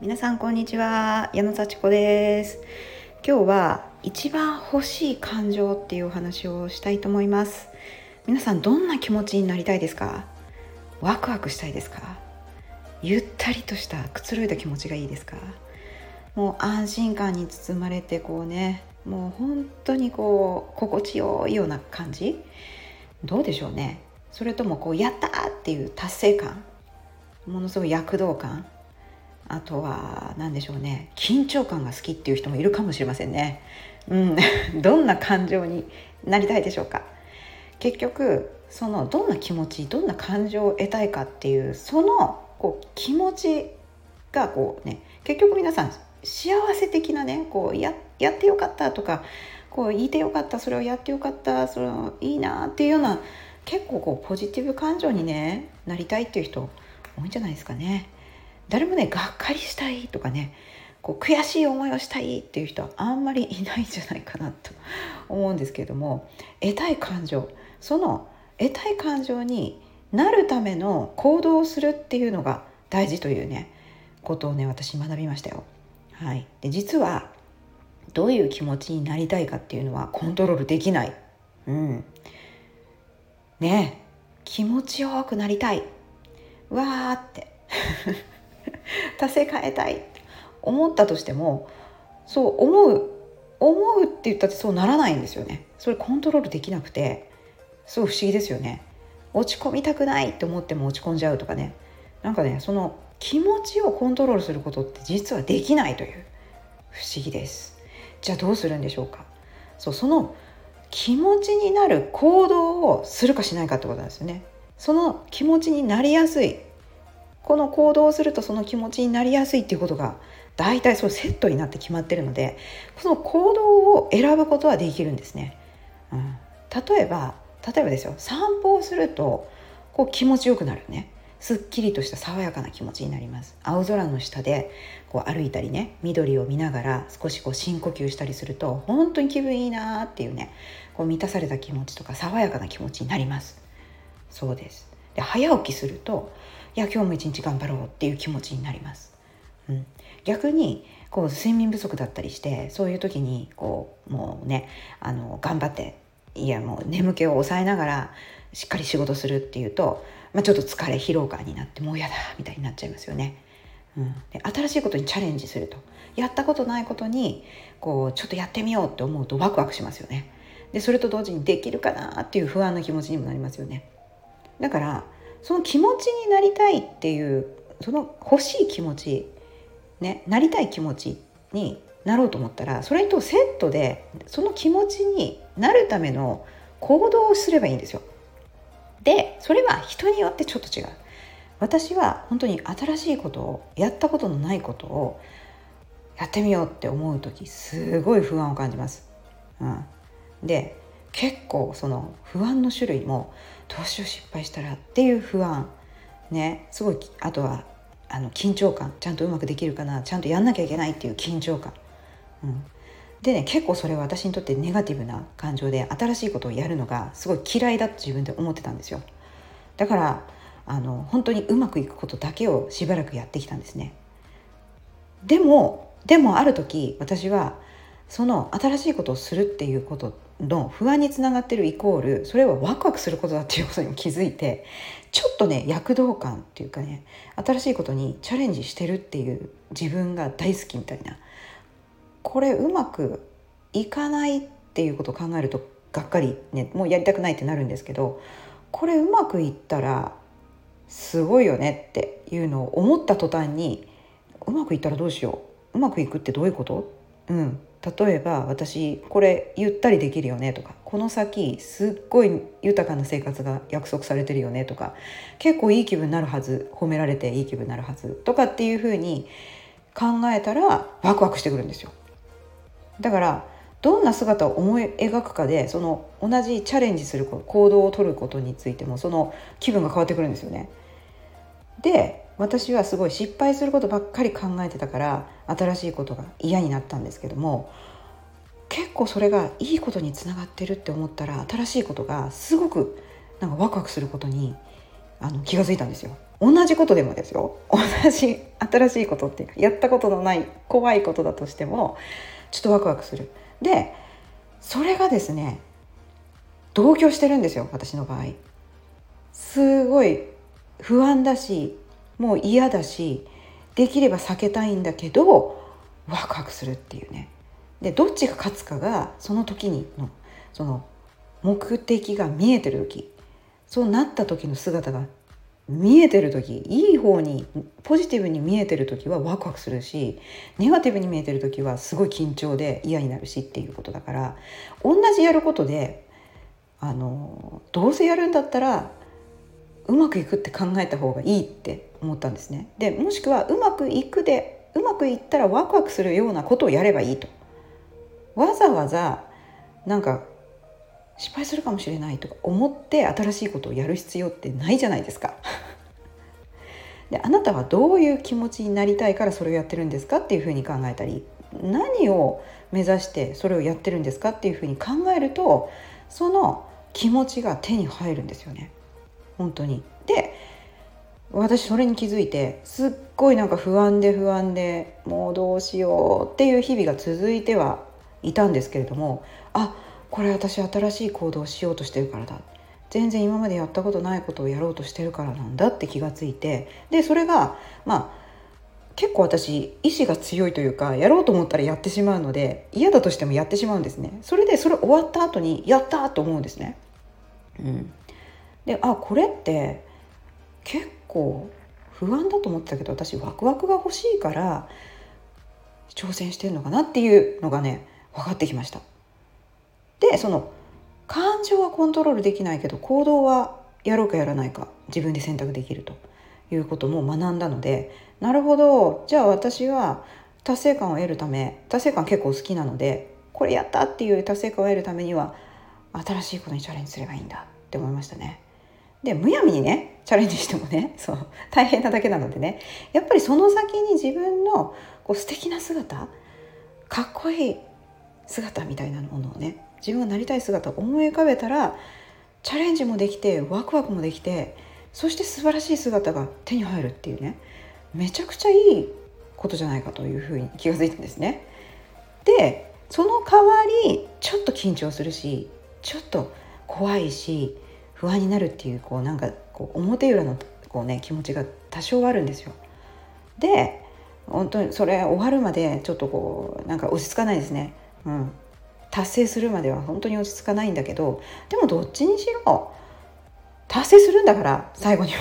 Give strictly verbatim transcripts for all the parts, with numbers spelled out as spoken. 皆さんこんにちは、矢野幸子です。今日は一番欲しい感情っていうお話をしたいと思います。皆さんどんな気持ちになりたいですか？ワクワクしたいですか？ゆったりとしたくつろいだ気持ちがいいですか？もう安心感に包まれてこうね、もう本当にこう心地よいような感じ、どうでしょうね。それともこうやったっていう達成感、ものすごい躍動感、あとは何でしょうね、緊張感が好きっていう人もいるかもしれませんね、うん、どんな感情になりたいでしょうか。結局そのどんな気持ち、どんな感情を得たいかっていうそのこう気持ちがこうね、結局皆さん幸せ的なね、こう や, やってよかったとか、こう言ってよかった、それをやってよかった、それをいいなっていうような、結構こうポジティブ感情に、ね、なりたいっていう人多いんじゃないですかね。誰もね、がっかりしたいとかね、こう悔しい思いをしたいっていう人はあんまりいないんじゃないかなと思うんですけれども、得たい感情、その得たい感情になるための行動をするっていうのが大事というね、ことをね、私学びましたよ。はい、で実はどういう気持ちになりたいかっていうのはコントロールできない、うんね、気持ちよくなりたい、わーって達成感得たい思ったとしても、そう思う思うって言ったってそうならないんですよね。それコントロールできなくて、すごい不思議ですよね。落ち込みたくないって思っても落ち込んじゃうとかね、なんかね、その気持ちをコントロールすることって実はできないという不思議です。じゃあどうするんでしょうか。そう、その気持ちになる行動をするかしないかってことなんですよね。その気持ちになりやすい、この行動をするとその気持ちになりやすいっていうことが大体そうセットになって決まってるので、その行動を選ぶことはできるんですね、うん、例えば例えばですよ、散歩をするとこう気持ちよくなるね、すっきりとした爽やかな気持ちになります。青空の下でこう歩いたりね、緑を見ながら少しこう深呼吸したりすると本当に気分いいなっていうね、こう満たされた気持ちとか爽やかな気持ちになります。そうです。で、早起きすると、いや今日も一日頑張ろうっていう気持ちになります、うん、逆にこう睡眠不足だったりして、そういう時にこうもうね、あの頑張って、いやもう眠気を抑えながらしっかり仕事するっていうと、まあ、ちょっと疲れ疲労感になって、もうやだみたいになっちゃいますよね、うん、で新しいことにチャレンジすると、やったことないことにこうちょっとやってみようって思うとワクワクしますよね。でそれと同時にできるかなっていう不安な気持ちにもなりますよね。だからその気持ちになりたいっていう、その欲しい気持ち、ね、なりたい気持ちになろうと思ったら、それとセットでその気持ちになるための行動をすればいいんですよ。でそれは人によってちょっと違う。私は本当に新しいことを、やったことのないことをやってみようって思うとき、すごい不安を感じます、うん、で結構その不安の種類も、どうしよう失敗したらっていう不安ね、すごい、あとはあの緊張感、ちゃんとうまくできるかな、ちゃんとやんなきゃいけないっていう緊張感、うん、でね、結構それは私にとってネガティブな感情で、新しいことをやるのがすごい嫌いだと自分で思ってたんですよ。だからあの本当にうまくいくことだけをしばらくやってきたんですね。でもでもある時、私はその新しいことをするっていうことの不安につながってるイコール、それはワクワクすることだっていうことにも気づいて、ちょっとね、躍動感っていうかね、新しいことにチャレンジしてるっていう自分が大好きみたいな、これうまくいかないっていうことを考えるとがっかりね、もうやりたくないってなるんですけど、これうまくいったらすごいよねっていうのを思った途端に、うまくいったらどうしよう、うまくいくってどういうこと、うん、例えば私これゆったりできるよねとか、この先すっごい豊かな生活が約束されてるよねとか、結構いい気分になるはず、褒められていい気分になるはずとかっていうふうに考えたらワクワクしてくるんですよ。だからどんな姿を思い描くかで、その同じチャレンジする行動を取ることについても、その気分が変わってくるんですよね。で私はすごい失敗することばっかり考えてたから、新しいことが嫌になったんですけども、結構それがいいことにつながってるって思ったら、新しいことがすごくなんかワクワクすることにあの気がついたんですよ。同じことでもですよ、同じ新しいことっていうか、やったことのない怖いことだとしてもちょっとワクワクする。でそれがですね、同居してるんですよ、私の場合。すごい不安だし、もう嫌だし、できれば避けたいんだけどワクワクするっていうね。でどっちが勝つかが、その時にのその目的が見えてる時、そうなった時の姿が見えてる時、いい方にポジティブに見えてる時はワクワクするし、ネガティブに見えてる時はすごい緊張で嫌になるしっていうことだから、同じやることであのどうせやるんだったらうまくいくって考えた方がいいって思ったんですね。でもしくはうまくいくで、うまくいったらワクワクするようなことをやればいいと。わざわざなんか失敗するかもしれないとか思って新しいことをやる必要ってないじゃないですか。であなたはどういう気持ちになりたいからそれをやってるんですかっていうふうに考えたり、何を目指してそれをやってるんですかっていうふうに考えると、その気持ちが手に入るんですよね、本当に。で私それに気づいて、すっごいなんか不安で不安でもうどうしようっていう日々が続いてはいたんですけれども、あこれ私新しい行動をしようとしてるからだ、全然今までやったことないことをやろうとしてるからなんだって気がついて、でそれがまあ結構私意志が強いというか、やろうと思ったらやってしまうので、嫌だとしてもやってしまうんですね。それでそれ終わった後にやったと思うんですね、うん、であこれって結構不安だと思ってたけど、私ワクワクが欲しいから挑戦してるのかなっていうのがね分かってきました。でその感情はコントロールできないけど、行動はやろうかやらないか自分で選択できるということも学んだので、なるほど、じゃあ私は達成感を得るため、達成感結構好きなので、これやったっていう達成感を得るためには新しいことにチャレンジすればいいんだって思いましたね。でむやみにねチャレンジしてもね、そう大変なだけなのでね、やっぱりその先に自分のこう素敵な姿、かっこいい姿みたいなものをね、自分がなりたい姿を思い浮かべたら、チャレンジもできてワクワクもできて、そして素晴らしい姿が手に入るっていうね、めちゃくちゃいいことじゃないかというふうに気がついたんですね。でその代わりちょっと緊張するし、ちょっと怖いし不安になるっていう、こうなんかこう表裏のこう、ね、気持ちが多少あるんですよ。で本当にそれ終わるまでちょっとこうなんか落ち着かないですね、うん、達成するまでは本当に落ち着かないんだけど、でもどっちにしろ達成するんだから最後には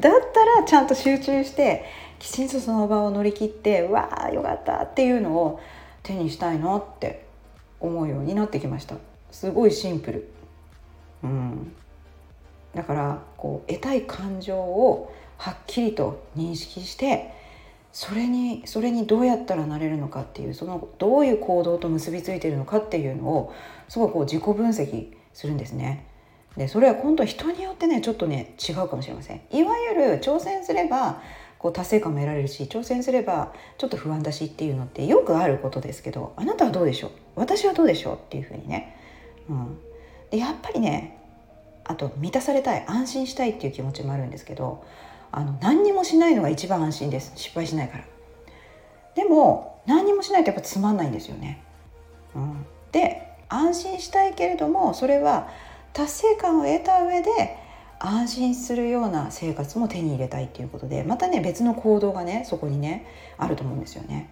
だったらちゃんと集中してきちんとその場を乗り切って、わあよかったっていうのを手にしたいなって思うようになってきました。すごいシンプル、うん、だからこう得たい感情をはっきりと認識して、それにそれにどうやったらなれるのかっていう、そのどういう行動と結びついているのかっていうのをすごいこう自己分析するんですね。でそれは今度は人によってねちょっとね違うかもしれません。いわゆる挑戦すればこう達成感も得られるし、挑戦すればちょっと不安だしっていうのってよくあることですけど、あなたはどうでしょう、私はどうでしょうっていうふうにね、うん、でやっぱりね、あと満たされたい、安心したいっていう気持ちもあるんですけど、あの何にもしないのが一番安心です、失敗しないから。でも何にもしないとやっぱつまんないんですよね、うん、で安心したいけれども、それは達成感を得た上で安心するような生活も手に入れたいということで、またね別の行動がねそこにねあると思うんですよね。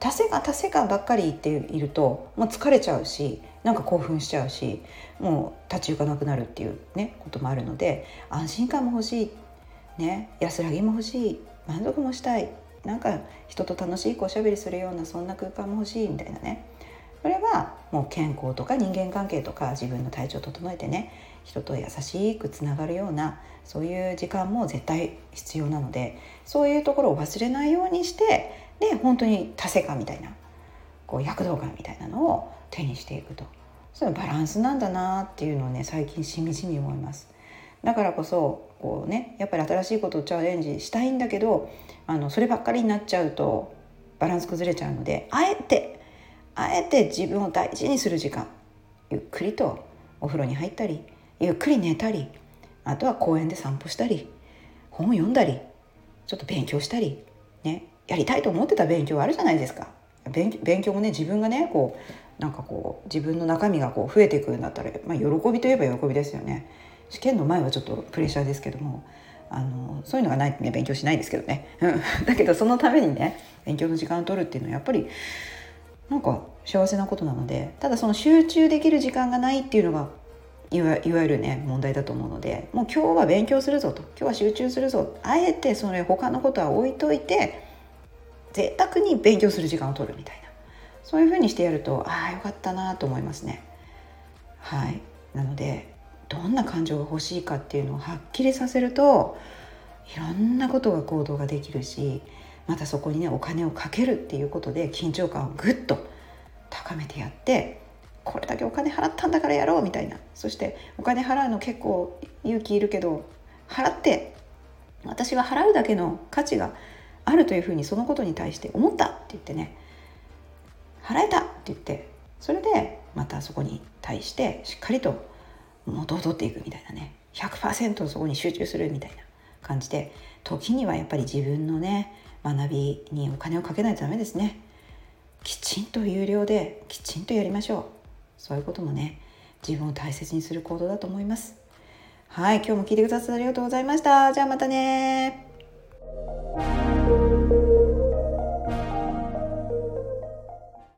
達成感達成感ばっかり言っていると、もう疲れちゃうし、なんか興奮しちゃうし、もう立ち行かなくなるっていうねこともあるので、安心感も欲しいね、安らぎも欲しい、満足もしたい、なんか人と楽しいおしゃべりするようなそんな空間も欲しいみたいなね。それはもう健康とか人間関係とか自分の体調を整えてね、人と優しくつながるようなそういう時間も絶対必要なので、そういうところを忘れないようにして、で本当に達成感みたいなこう躍動感みたいなのを手にしていくと、そういうバランスなんだなっていうのをね最近しみじみ思います。だからこそこう、ね、やっぱり新しいことをチャレンジしたいんだけど、あのそればっかりになっちゃうとバランス崩れちゃうので、あえてあえて自分を大事にする時間、ゆっくりとお風呂に入ったり、ゆっくり寝たり、あとは公園で散歩したり、本を読んだり、ちょっと勉強したり、ね、やりたいと思ってた勉強あるじゃないですか。勉, 勉強もね、自分がね、こうなんかこう自分の中身がこう増えていくんだったら、まあ、喜びといえば喜びですよね。試験の前はちょっとプレッシャーですけども、あのそういうのがないとね、勉強しないですけどねだけどそのためにね、勉強の時間を取るっていうのはやっぱりなんか幸せなことなので、ただその集中できる時間がないっていうのがいわ, いわゆるね、問題だと思うので、もう今日は勉強するぞと、今日は集中するぞ、あえてそれ他のことは置いといて贅沢に勉強する時間を取るみたいな、そういう風にしてやると、ああよかったなと思いますね。はい、なのでどんな感情が欲しいかっていうのをはっきりさせると、いろんなことが行動ができるし、またそこにね、お金をかけるっていうことで緊張感をぐっと高めてやって、これだけお金払ったんだからやろうみたいな、そしてお金払うの結構勇気いるけど、払って私が払うだけの価値があるというふうにそのことに対して思ったって言ってね、払えたって言って、それでまたそこに対してしっかりと元を取っていくみたいなね、 ひゃくパーセント そこに集中するみたいな感じで、時にはやっぱり自分のね、学びにお金をかけないとダメですね。きちんと有料できちんとやりましょう。そういうこともね、自分を大切にする行動だと思います。はい、今日も聞いてくださってありがとうございました。じゃあまたね。